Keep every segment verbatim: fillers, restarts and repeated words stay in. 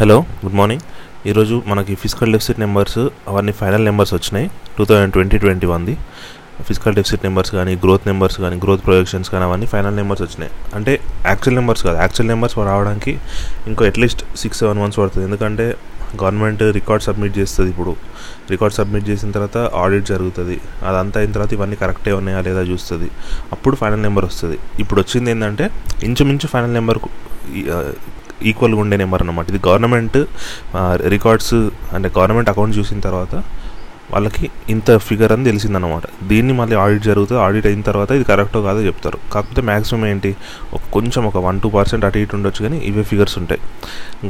Hello, good morning. ఈరోజు మనకి physical deficit numbers అవన్నీ ఫైనల్ నెంబర్స్ వచ్చినాయి. టూ థౌజండ్ ట్వంటీ ట్వంటీ వన్ది ఫిజికల్ డెఫిసిట్ నెంబర్స్ కానీ గ్రోత్ నెంబర్స్ కానీ గ్రోత్ ప్రొజెక్షన్స్ కానీ అవన్నీ ఫైనల్ నెంబర్స్ వచ్చినాయి. అంటే యాక్చువల్ నెంబర్స్ కాదు, యాక్చువల్ నెంబర్స్ రావడానికి ఇంకో అట్లీస్ట్ సిక్స్ సెవెన్ మంత్స్ పడుతుంది. ఎందుకంటే గవర్నమెంట్ రికార్డ్ సబ్మిట్ చేస్తుంది. ఇప్పుడు రికార్డ్ సబ్మిట్ చేసిన తర్వాత ఆడిట్ జరుగుతుంది. అదంతా అయిన తర్వాత ఇవన్నీ కరెక్టే ఉన్నాయా లేదా చూస్తుంది, అప్పుడు ఫైనల్ నెంబర్ వస్తుంది. ఇప్పుడు వచ్చింది ఏంటంటే ఇంచుమించు ఫైనల్ నెంబర్కు ఈక్వల్గా ఉండే నెంబర్ అన్నమాట. ఇది గవర్నమెంట్ రికార్డ్స్ అంటే గవర్నమెంట్ అకౌంట్ చూసిన తర్వాత వాళ్ళకి ఇంత ఫిగర్ అని తెలిసిందనమాట. దీన్ని మళ్ళీ ఆడిట్ జరుగుతుంది. ఆడిట్ అయిన తర్వాత ఇది కరెక్టో కాదో చెప్తారు. కాకపోతే మ్యాక్సిమం ఏంటి, ఒక కొంచెం ఒక వన్ టూ పర్సెంట్ అటు ఇటు ఉండొచ్చు, కానీ ఇవే ఫిగర్స్ ఉంటాయి.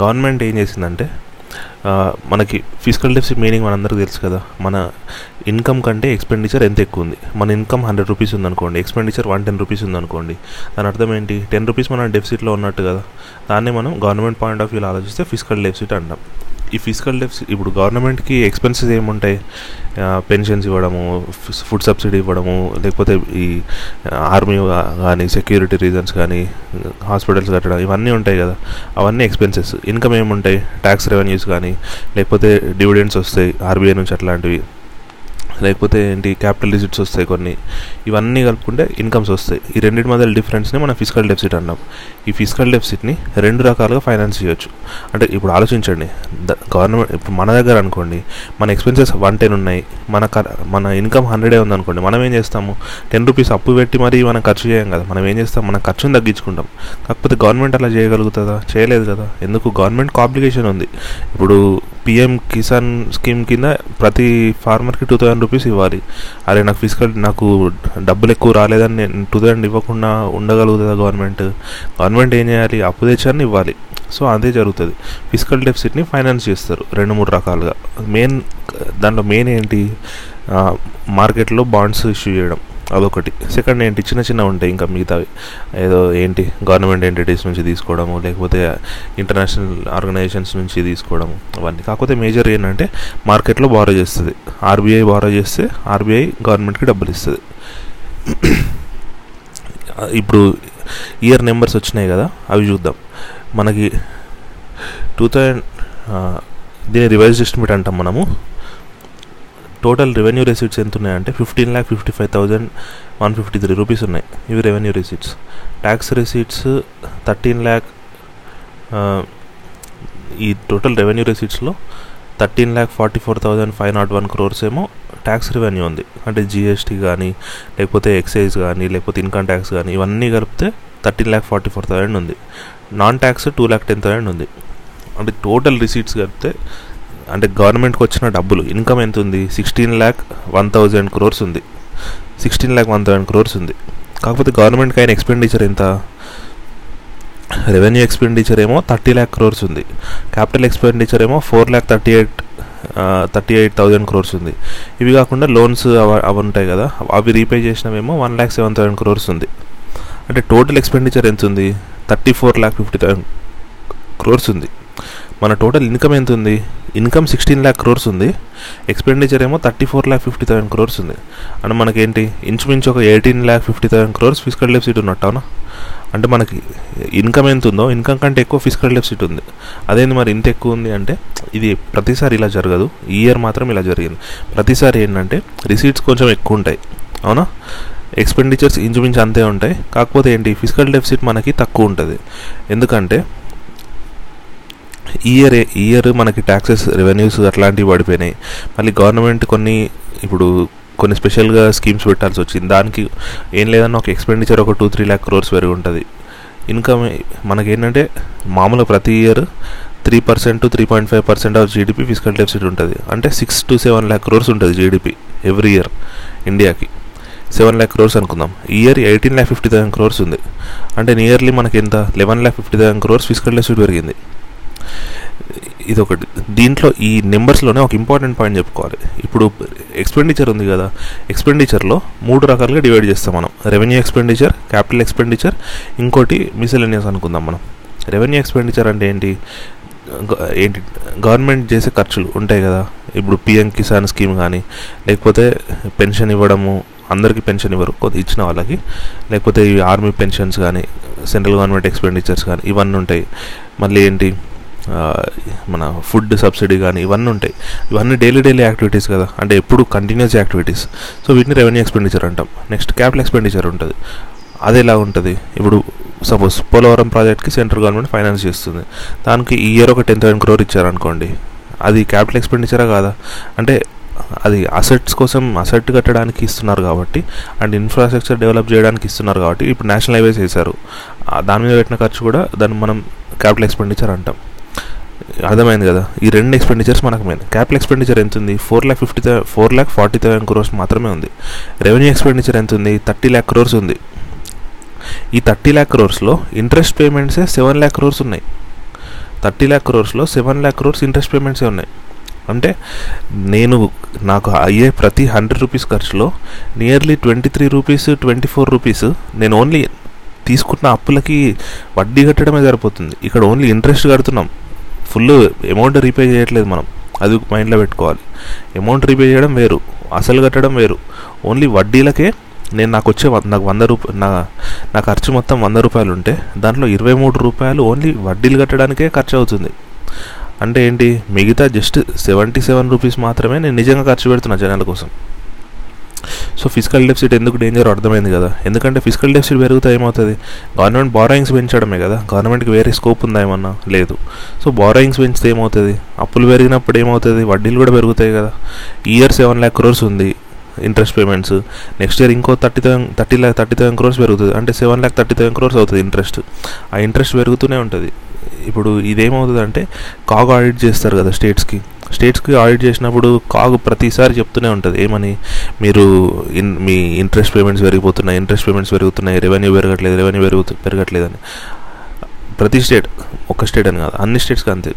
గవర్నమెంట్ ఏం చేసిందంటే, మనకి ఫిజికల్ డెఫిసిట్ మీనింగ్ మనందరికీ తెలుసు కదా, మన ఇన్కమ్ కంటే ఎక్స్పెండిచర్ ఎంత ఎక్కువ ఉంది. మన ఇన్కమ్ హండ్రెడ్ రూపీస్ ఉందనుకోండి, ఎక్స్పెండిచర్ వన్ టెన్ రూపీస్ ఉందనుకోండి, దాని అర్థం ఏంటి, టెన్ రూపీస్ మనం డెఫిసిట్లో ఉన్నట్టు కదా. దాన్ని మనం గవర్నమెంట్ పాయింట్ ఆఫ్ వ్యూలో ఆలోచిస్తే ఫిజికల్ డెఫిసిట్ అంటాం. ఈ ఫిజికల్ డెఫిసిట్ ఇప్పుడు గవర్నమెంట్కి ఎక్స్పెన్సెస్ ఏముంటాయి, పెన్షన్స్ ఇవ్వడము, ఫుడ్ సబ్సిడీ ఇవ్వడము, లేకపోతే ఈ ఆర్మీ కానీ సెక్యూరిటీ రీజన్స్ కానీ హాస్పిటల్స్ కట్టడం, ఇవన్నీ ఉంటాయి కదా, అవన్నీ ఎక్స్పెన్సెస్. ఇన్కమ్ ఏముంటాయి, ట్యాక్స్ రెవెన్యూస్ కానీ, లేకపోతే డివిడెండ్స్ వస్తాయి ఆర్బీఐ నుంచి అట్లాంటివి, లేకపోతే ఏంటి క్యాపిటల్ రిసిట్స్ వస్తాయి కొన్ని, ఇవన్నీ కలుపుకుంటే ఇన్కమ్స్ వస్తాయి. ఈ రెండింటి మధ్య డిఫరెన్స్ని మనం ఫిజికల్ డెఫిసిట్ అన్నాం. ఈ ఫిజికల్ డెఫిసిట్ని రెండు రకాలుగా ఫైనాన్స్ చేయొచ్చు. అంటే ఇప్పుడు ఆలోచించండి, గవర్నమెంట్ ఇప్పుడు మన దగ్గర అనుకోండి మన ఎక్స్పెన్సెస్ వన్ టెన్ ఉన్నాయి, మన మన ఇన్కమ్ హండ్రెడే ఉందనుకోండి, మనం ఏం చేస్తాము, టెన్ రూపీస్ అప్పు పెట్టి మరి మనం ఖర్చు చేయం కదా. మనం ఏం చేస్తాం, మన ఖర్చును తగ్గించుకుంటాం. కాకపోతే గవర్నమెంట్ అలా చేయగలుగుతుందా, చేయలేదు కదా. ఎందుకు, గవర్నమెంట్కి ఆబ్లిగేషన్ ఉంది. ఇప్పుడు పిఎం కిసాన్ స్కీమ్ కింద ప్రతి ఫార్మర్కి టూ థౌసండ్ రూపీస్ ఇవ్వాలి. అరే నాకు ఫిజికల్ నాకు డబ్బులు ఎక్కువ రాలేదని నేను టూ థౌసండ్ ఇవ్వకుండా ఉండగలుగుతుందా గవర్నమెంట్? గవర్నమెంట్ ఏం చేయాలి, అప్పు తెచ్చారని ఇవ్వాలి. సో అదే జరుగుతుంది. ఫిజికల్ డెఫిసిట్ని ఫైనాన్స్ చేస్తారు రెండు మూడు రకాలుగా. మెయిన్ దాంట్లో మెయిన్ ఏంటి, మార్కెట్లో బాండ్స్ ఇష్యూ చేయడం అదొకటి. సెకండ్ ఏంటి, చిన్న చిన్న ఉంటాయి ఇంకా మిగతావి, ఏదో ఏంటి గవర్నమెంట్ ఎంటిటీస్ నుంచి తీసుకోవడము, లేకపోతే ఇంటర్నేషనల్ ఆర్గనైజేషన్స్ నుంచి తీసుకోవడము, అవన్నీ. కాకపోతే మేజర్ ఏంటంటే మార్కెట్లో బారో చేస్తుంది, ఆర్బీఐ బారో చేస్తే ఆర్బీఐ గవర్నమెంట్కి డబ్బులు ఇస్తుంది. ఇప్పుడు ఇయర్ నెంబర్స్ వచ్చినాయి కదా, అవి చూద్దాం. మనకి టూ థౌజండ్ దీని రివైజ్డ్ ఎస్టిమేట్ అంటాం మనము. టోటల్ రెవెన్యూ రిసీట్స్ ఎంత ఉన్నాయంటే fifteen lakh fifty five thousand one fifty three rupees ఉన్నాయి. ఇవి revenue receipts. Tax receipts thirteen lakh ఈ టోటల్ రెవెన్యూ రిసీట్స్లో thirteen lakh forty four thousand five not one crores ఏమో ట్యాక్స్ రెవెన్యూ ఉంది. అంటే జిఎస్టీ కానీ, లేకపోతే ఎక్సైజ్ కానీ, లేకపోతే ఇన్కమ్ ట్యాక్స్ కానీ, ఇవన్నీ కలిపితే thirteen lakh forty four thousand ఉంది. Non tax two lakh ten thousand ఉంది. అంటే టోటల్ రిసీట్స్ కలిపితే అంటే గవర్నమెంట్కి వచ్చిన డబ్బులు, ఇన్కమ్ ఎంత ఉంది, sixteen lakh one thousand crores ఉంది. Sixteen lakh one thousand crores ఉంది. కాకపోతే గవర్నమెంట్కి అయిన ఎక్స్పెండిచర్ ఎంత, రెవెన్యూ ఎక్స్పెండిచర్ ఏమో థర్టీ ల్యాక్ క్రోర్స్ ఉంది, క్యాపిటల్ ఎక్స్పెండిచర్ ఏమో four lakh thirty eight thirty eight thousand crores ఉంది. ఇవి కాకుండా లోన్స్ అవ అవి ఉంటాయి కదా, అవి రీపే చేసినవేమో one lakh seven thousand crores ఉంది. అంటే టోటల్ ఎక్స్పెండిచర్ ఎంత ఉంది, thirty four lakh fifty thousand crores ఉంది. మన టోటల్ ఇన్కమ్ ఎంత ఉంది, ఇన్కమ్ సిక్స్టీన్ ల్యాక్ క్రోర్స్ ఉంది, ఎక్స్పెండిచర్ ఏమో thirty four lakh fifty thousand crores ఉంది. అంటే మనకేంటి ఇంచుమించు ఒక eighteen lakh fifty thousand crores physical deficit ఉన్నట్టు. అవునా, అంటే మనకి ఇన్కమ్ ఎంత ఉందో ఇన్కమ్ కంటే ఎక్కువ ఫిజికల్ డెఫిసిట్ ఉంది. అదేంటి మరి ఇంత ఎక్కువ ఉంది అంటే, ఇది ప్రతిసారి ఇలా జరగదు, ఈ ఇయర్ మాత్రం ఇలా జరిగింది. ప్రతిసారి ఏంటంటే రిసీట్స్ కొంచెం ఎక్కువ ఉంటాయి, అవునా, ఎక్స్పెండిచర్స్ ఇంచుమించు అంతే ఉంటాయి. కాకపోతే ఏంటి, ఫిజికల్ డెఫిసిట్ మనకి తక్కువ ఉంటుంది. ఎందుకంటే ఇయర్ ఇయర్ మనకి ట్యాక్సెస్ రెవెన్యూస్ అట్లాంటివి పడిపోయినాయి. మళ్ళీ గవర్నమెంట్ కొన్ని ఇప్పుడు కొన్ని స్పెషల్గా స్కీమ్స్ పెట్టాల్సి వచ్చింది, దానికి ఏం లేదన్నా ఒక ఎక్స్పెండిచర్ ఒక టూ త్రీ ల్యాక్ క్రోర్స్ పెరిగి ఉంటుంది. ఇన్కమ్ మనకేంటంటే మామూలుగా ప్రతి year three percent to three point five percent of GDP physical deficit ఉంటుంది. అంటే six to seven lakh crores ఉంటుంది జీడిపి ఎవ్రీ ఇయర్. ఇండియాకి సెవెన్ ల్యాక్ క్రోర్స్ అనుకుందాం, year eighteen lakh fifty thousand crores ఉంది. అంటే నియర్లీ మనకి ఎంత, eleven lakh fifty thousand crores physical deficit పెరిగింది. ఇదొకటి. దీంట్లో ఈ నెంబర్స్లోనే ఒక ఇంపార్టెంట్ పాయింట్ చెప్పుకోవాలి. ఇప్పుడు ఎక్స్పెండిచర్ ఉంది కదా, ఎక్స్పెండిచర్లో మూడు రకాలుగా డివైడ్ చేస్తాం మనం. రెవెన్యూ ఎక్స్పెండిచర్, క్యాపిటల్ ఎక్స్పెండిచర్, ఇంకోటి మిసెలేనియస్ అనుకుందాం మనం. రెవెన్యూ ఎక్స్పెండిచర్ అంటే ఏంటి, ఏంటి గవర్నమెంట్ చేసే ఖర్చులు ఉంటాయి కదా. ఇప్పుడు పిఎం కిసాన్ స్కీమ్ కానీ, లేకపోతే పెన్షన్ ఇవ్వడము, అందరికీ పెన్షన్ ఇవ్వరు కొద్ది ఇచ్చిన వాళ్ళకి, లేకపోతే ఆర్మీ పెన్షన్స్ కానీ, సెంట్రల్ గవర్నమెంట్ ఎక్స్పెండిచర్స్ కానీ, ఇవన్నీ ఉంటాయి. మళ్ళీ ఏంటి మన ఫుడ్ సబ్సిడీ కానీ ఇవన్నీ ఉంటాయి. ఇవన్నీ డైలీ డైలీ యాక్టివిటీస్ కదా, అంటే ఎప్పుడు కంటిన్యూస్ యాక్టివిటీస్. సో వీటిని రెవెన్యూ ఎక్స్పెండిచర్ అంటాం. నెక్స్ట్ క్యాపిటల్ ఎక్స్పెండిచర్ ఉంటుంది. అది ఎలా ఉంటుంది, ఇప్పుడు సపోజ్ పోలవరం ప్రాజెక్ట్కి సెంట్రల్ గవర్నమెంట్ ఫైనాన్స్ చేస్తుంది, దానికి ఈ ఇయర్ ఒక టెన్ థౌసండ్ క్రోర్ ఇచ్చారనుకోండి, అది క్యాపిటల్ ఎక్స్పెండిచరా కాదా? అంటే అది అసెట్స్ కోసం, అసెట్ కట్టడానికి ఇస్తున్నారు కాబట్టి, అండ్ ఇన్ఫ్రాస్ట్రక్చర్ డెవలప్ చేయడానికి ఇస్తున్నారు కాబట్టి. ఇప్పుడు నేషనల్ హైవేస్ వేశారు, దాని మీద పెట్టిన ఖర్చు కూడా దాన్ని మనం క్యాపిటల్ ఎక్స్పెండిచర్ అంటాం. అర్థమైంది కదా? ఈ రెండు ఎక్స్పెండిచర్స్ మనకు మెయిన్. క్యాపిటల్ ఎక్స్పెండిచర్ ఎంత ఉంది? Four lakh fifty thou four lakh forty thousand crores మాత్రమే ఉంది. రెవెన్యూ ఎక్స్పెండిచర్ ఎంత ఉంది? థర్టీ ల్యాక్ క్రోర్స్ ఉంది. ఈ థర్టీ ల్యాక్ క్రోర్స్లో ఇంట్రెస్ట్ పేమెంట్సే సెవెన్ ల్యాక్ క్రోర్స్ ఉన్నాయి. థర్టీ ల్యాక్ క్రోర్స్లో సెవెన్ ల్యాక్ క్రోర్స్ ఇంట్రెస్ట్ పేమెంట్సే ఉన్నాయి. అంటే నేను నాకు అయ్యే ప్రతి హండ్రెడ్ రూపీస్ ఖర్చులో nearly twenty three rupees twenty four rupees నేను ఓన్లీ తీసుకున్న అప్పులకి వడ్డీ కట్టడమే సరిపోతుంది. ఇక్కడ ఓన్లీ ఇంట్రెస్ట్ కడుతున్నాం, ఫుల్ అమౌంట్ రీపే చేయట్లేదు మనం. అది మైండ్లో పెట్టుకోవాలి. అమౌంట్ రీపే చేయడం వేరు, అసలు కట్టడం వేరు. ఓన్లీ వడ్డీలకే నేను నాకు వచ్చే నాకు వంద రూపాయలు నా నా ఖర్చు మొత్తం వంద రూపాయలు ఉంటే దాంట్లో ఇరవై మూడు రూపాయలు ఓన్లీ వడ్డీలు కట్టడానికే ఖర్చు అవుతుంది. అంటే ఏంటి, మిగతా జస్ట్ సెవెంటీ సెవెన్ రూపీస్ మాత్రమే నేను నిజంగా ఖర్చు పెడుతున్నా జనాల కోసం. సో ఫిజికల్ డెఫిసిట్ ఎందుకు డేంజర్ అర్థమైంది కదా? ఎందుకంటే ఫిజికల్ డెఫిసిట్ పెరుగుతా ఏమవుతుంది, గవర్నమెంట్ బారోయింగ్స్ పెంచడమే కదా. గవర్నమెంట్కి వేరే స్కోప్ ఉందా ఏమన్నా? లేదు. సో బారోయింగ్స్ పెంచితే ఏమవుతుంది, అప్పులు పెరిగినప్పుడు ఏమవుతుంది, వడ్డీలు కూడా పెరుగుతాయి కదా. ఇయర్ సెవెన్ ల్యాక్ క్రోర్స్ ఉంది ఇంట్రెస్ట్ పేమెంట్స్, నెక్స్ట్ ఇయర్ ఇంకో thirty thousand thirty lakh thirty thousand crores పెరుగుతుంది. అంటే seven lakh thirty thousand crores అవుతుంది ఇంట్రెస్ట్. ఆ ఇంట్రెస్ట్ పెరుగుతూనే ఉంటుంది. ఇప్పుడు ఇదేమవుతుంది అంటే, కాగ్ ఆడిట్ చేస్తారు కదా స్టేట్స్కి. స్టేట్స్కి ఆడిట్ చేసినప్పుడు కాగ్ ప్రతిసారి చెప్తూనే ఉంటుంది ఏమని, మీరు ఇన్ మీ ఇంట్రెస్ట్ పేమెంట్స్ పెరిగిపోతున్నాయి, ఇంట్రెస్ట్ పేమెంట్స్ పెరుగుతున్నాయి, రెవెన్యూ పెరగట్లేదు, రెవెన్యూ పెరుగు పెరగట్లేదు అని. ప్రతి స్టేట్, ఒక్క స్టేట్ అని కాదు, అన్ని స్టేట్స్కి అంతే,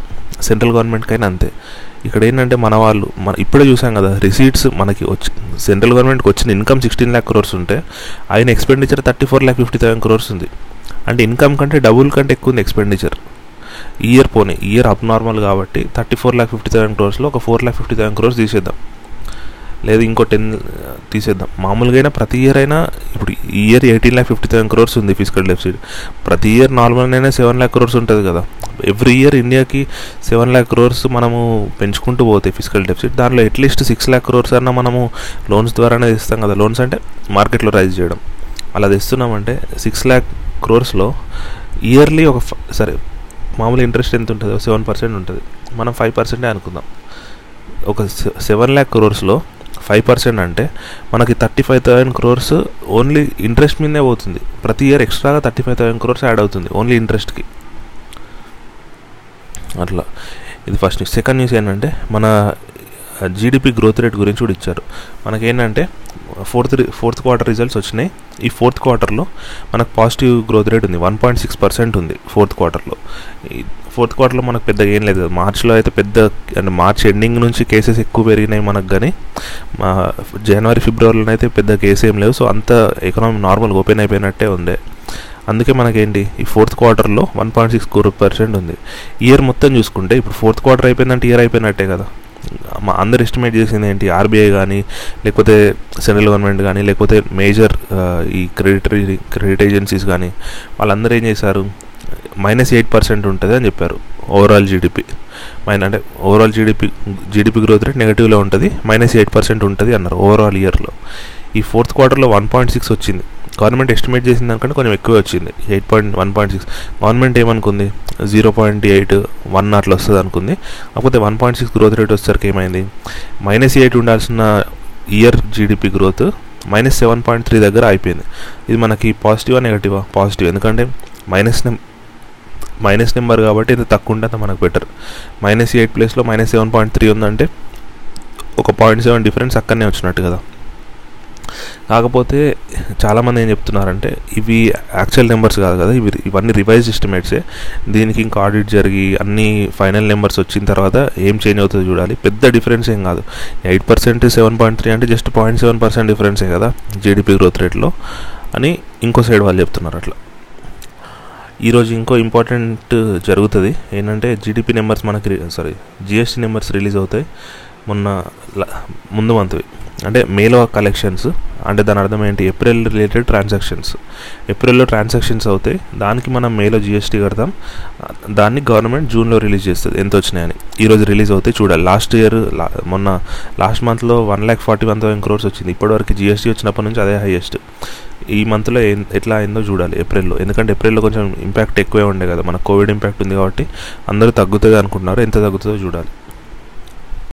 సెంట్రల్ గవర్నమెంట్కైనా అంతే. ఇక్కడ ఏంటంటే మన వాళ్ళు మన ఇప్పుడే చూసాం కదా, రిసీట్స్ మనకి వచ్చి సెంట్రల్ గవర్నమెంట్కి వచ్చిన ఇన్కమ్ సిక్స్టీన్ ల్యాక్ క్రోర్స్ ఉంటే ఆయన expenditure thirty four lakh fifty thousand crores ఉంది. అంటే ఇన్కమ్ కంటే డబుల్ కంటే ఎక్కువ ఉంది ఎక్స్పెండిచర్. ఇయర్ పోనీ ఇయర్ అప్ నార్మల్ కాబట్టి thirty four lakh fifty thousand క్రోర్స్లో ఒక four lakh fifty thousand crores తీసేద్దాం, లేదు ఇంకో టెన్ తీసేద్దాం. మామూలుగా అయినా ప్రతి ఇయర్ అయినా, ఇప్పుడు year eighteen lakh fifty thousand crores ఉంది ఫిజికల్ డెఫిసిట్. ప్రతి ఇయర్ నార్మల్ అయినా సెవెన్ ల్యాక్ క్రోర్స్ ఉంటుంది కదా. ఎవ్రీ ఇయర్ ఇండియాకి సెవెన్ ల్యాక్ క్రోర్స్ మనము పెంచుకుంటూ పోతే ఫిజికల్ డెఫిసిట్, దాంట్లో అట్లీస్ట్ సిక్స్ ల్యాక్ క్రోర్స్ అన్నా మనము లోన్స్ ద్వారానే ఇస్తాం కదా. లోన్స్ అంటే మార్కెట్లో రైజ్ చేయడం, అలా తెస్తున్నామంటే సిక్స్ ల్యాక్ క్రోర్స్లో ఇయర్లీ ఒక సరే మామూలు ఇంట్రెస్ట్ ఎంత ఉంటుందో సెవెన్ పర్సెంట్ ఉంటుంది, మనం ఫైవ్ పర్సెంటే అనుకుందాం. ఒక సెవెన్ ల్యాక్ క్రోర్స్లో ఫైవ్ పర్సెంట్ అంటే మనకి thirty five thousand crores only interest మీదే పోతుంది. ప్రతి ఇయర్ ఎక్స్ట్రాగా thirty five thousand crores add అవుతుంది ఓన్లీ ఇంట్రెస్ట్కి. అట్లా ఇది ఫస్ట్ న్యూస్. సెకండ్ న్యూస్ ఏంటంటే, మన జీడిపి గ్రోత్ రేట్ గురించి కూడా ఇచ్చారు. మనకేంటంటే ఫోర్త్ ఫోర్త్ క్వార్టర్ రిజల్ట్స్ వచ్చినాయి. ఈ ఫోర్త్ క్వార్టర్లో మనకు పాజిటివ్ గ్రోత్ రేట్ ఉంది, వన్ పాయింట్ సిక్స్ పర్సెంట్ ఉంది ఫోర్త్ క్వార్టర్లో. ఈ ఫోర్త్ క్వార్టర్లో మనకు పెద్దగా ఏం లేదు కదా. మార్చ్లో అయితే పెద్ద, అంటే మార్చ్ ఎండింగ్ నుంచి కేసెస్ ఎక్కువ పెరిగినాయి మనకు, కానీ మా జనవరి ఫిబ్రవరిలో అయితే పెద్ద కేసు ఏం లేవు. సో అంత ఎకనామీ నార్మల్గా ఓపెన్ అయిపోయినట్టే ఉండే. అందుకే మనకేంటి, ఈ ఫోర్త్ క్వార్టర్లో వన్ పాయింట్ సిక్స్ పర్సెంట్ ఉంది. ఇయర్ మొత్తం చూసుకుంటే ఇప్పుడు ఫోర్త్ క్వార్టర్ అయిపోయిందంటే ఇయర్ అయిపోయినట్టే కదా. మా అందరు ఎస్టిమేట్ చేసింది ఏంటి, ఆర్బీఐ కానీ లేకపోతే సెంట్రల్ గవర్నమెంట్ కానీ లేకపోతే మేజర్ ఈ క్రెడిట్ క్రెడిట్ ఏజెన్సీస్ కానీ వాళ్ళందరూ ఏం చేశారు, మైనస్ ఎయిట్ పర్సెంట్ ఉంటుంది అని చెప్పారు ఓవరాల్ జీడిపి. మైన్ అంటే overall GDP GDP growth rate నెగిటివ్లో ఉంటుంది, మైనస్ ఎయిట్ పర్సెంట్ ఉంటుంది అన్నారు ఓవరాల్ ఇయర్లో. ఈ ఫోర్త్ క్వార్టర్లో వన్ పాయింట్ సిక్స్ వచ్చింది. గవర్నమెంట్ ఎస్టిమేట్ చేసిన దానికంటే కొంచెం ఎక్కువే వచ్చింది, eight point one point six government ఏమనుకుంది, జీరో పాయింట్ ఎయిట్ వన్ అట్లా వస్తుంది అనుకుంది. కాకపోతే one point six growth rate వచ్చేసరికి ఏమైంది, మైనస్ ఎయిట్ ఉండాల్సిన year GDP growth minus seven point three దగ్గర అయిపోయింది. ఇది మనకి పాజిటివా నెగిటివా? పాజిటివ్. ఎందుకంటే మైనస్ నెం మైనస్ నెంబర్ కాబట్టి ఇది తక్కువ ఉంటే మనకు బెటర్. మైనస్ ఎయిట్ ప్లేస్లో మైనస్ సెవెన్ పాయింట్ త్రీ ఉందంటే ఒక పాయింట్ సెవెన్ డిఫరెన్స్ అక్కడనే వచ్చినట్టు కదా. కాకపోతే చాలామంది ఏం చెప్తున్నారంటే, ఇవి యాక్చువల్ నెంబర్స్ కాదు కదా, ఇవి ఇవన్నీ రివైజ్డ్ ఎస్టిమేట్సే. దీనికి ఇంకా ఆడిట్ జరిగి అన్ని ఫైనల్ నెంబర్స్ వచ్చిన తర్వాత ఏం చేంజ్ అవుతుందో చూడాలి. పెద్ద డిఫరెన్స్ ఏం కాదు, eight percent seven point three అంటే జస్ట్ పాయింట్ సెవెన్ పర్సెంట్ డిఫరెన్సే కదా జీడిపి గ్రోత్ రేట్లో అని ఇంకో సైడ్ వాళ్ళు చెప్తున్నారు. అట్లా ఈరోజు ఇంకో ఇంపార్టెంట్ జరుగుతుంది ఏంటంటే, జీడిపి నెంబర్స్ మనకి సారీ జిఎస్టీ నెంబర్స్ రిలీజ్ అవుతాయి మొన్న ముందు మంత్వి. అంటే మేలో కలెక్షన్స్ అంటే దాని అర్థం ఏంటి, ఏప్రిల్ రిలేటెడ్ ట్రాన్సాక్షన్స్. ఏప్రిల్లో ట్రాన్సాక్షన్స్ అవుతాయి, దానికి మనం మేలో జిఎస్టీ కడతాం, దాన్ని గవర్నమెంట్ జూన్లో రిలీజ్ చేస్తుంది ఎంత వచ్చినాయని. ఈరోజు రిలీజ్ అవుతాయి చూడాలి. లాస్ట్ ఇయర్ మొన్న లాస్ట్ మంత్లో one lakh forty one thousand crores వచ్చింది, ఇప్పటివరకు జిఎస్టీ వచ్చినప్పటి నుంచి అదే హైయెస్ట్. ఈ మంత్లో ఎట్లా అయిందో చూడాలి ఏప్రిల్లో, ఎందుకంటే ఏప్రిల్లో కొంచెం ఇంపాక్ట్ ఎక్కువే ఉండే కదా, మన కోవిడ్ ఇంపాక్ట్ ఉంది కాబట్టి అందరూ తగ్గుతుంది అనుకుంటున్నారు, ఎంత తగ్గుతుందో చూడాలి.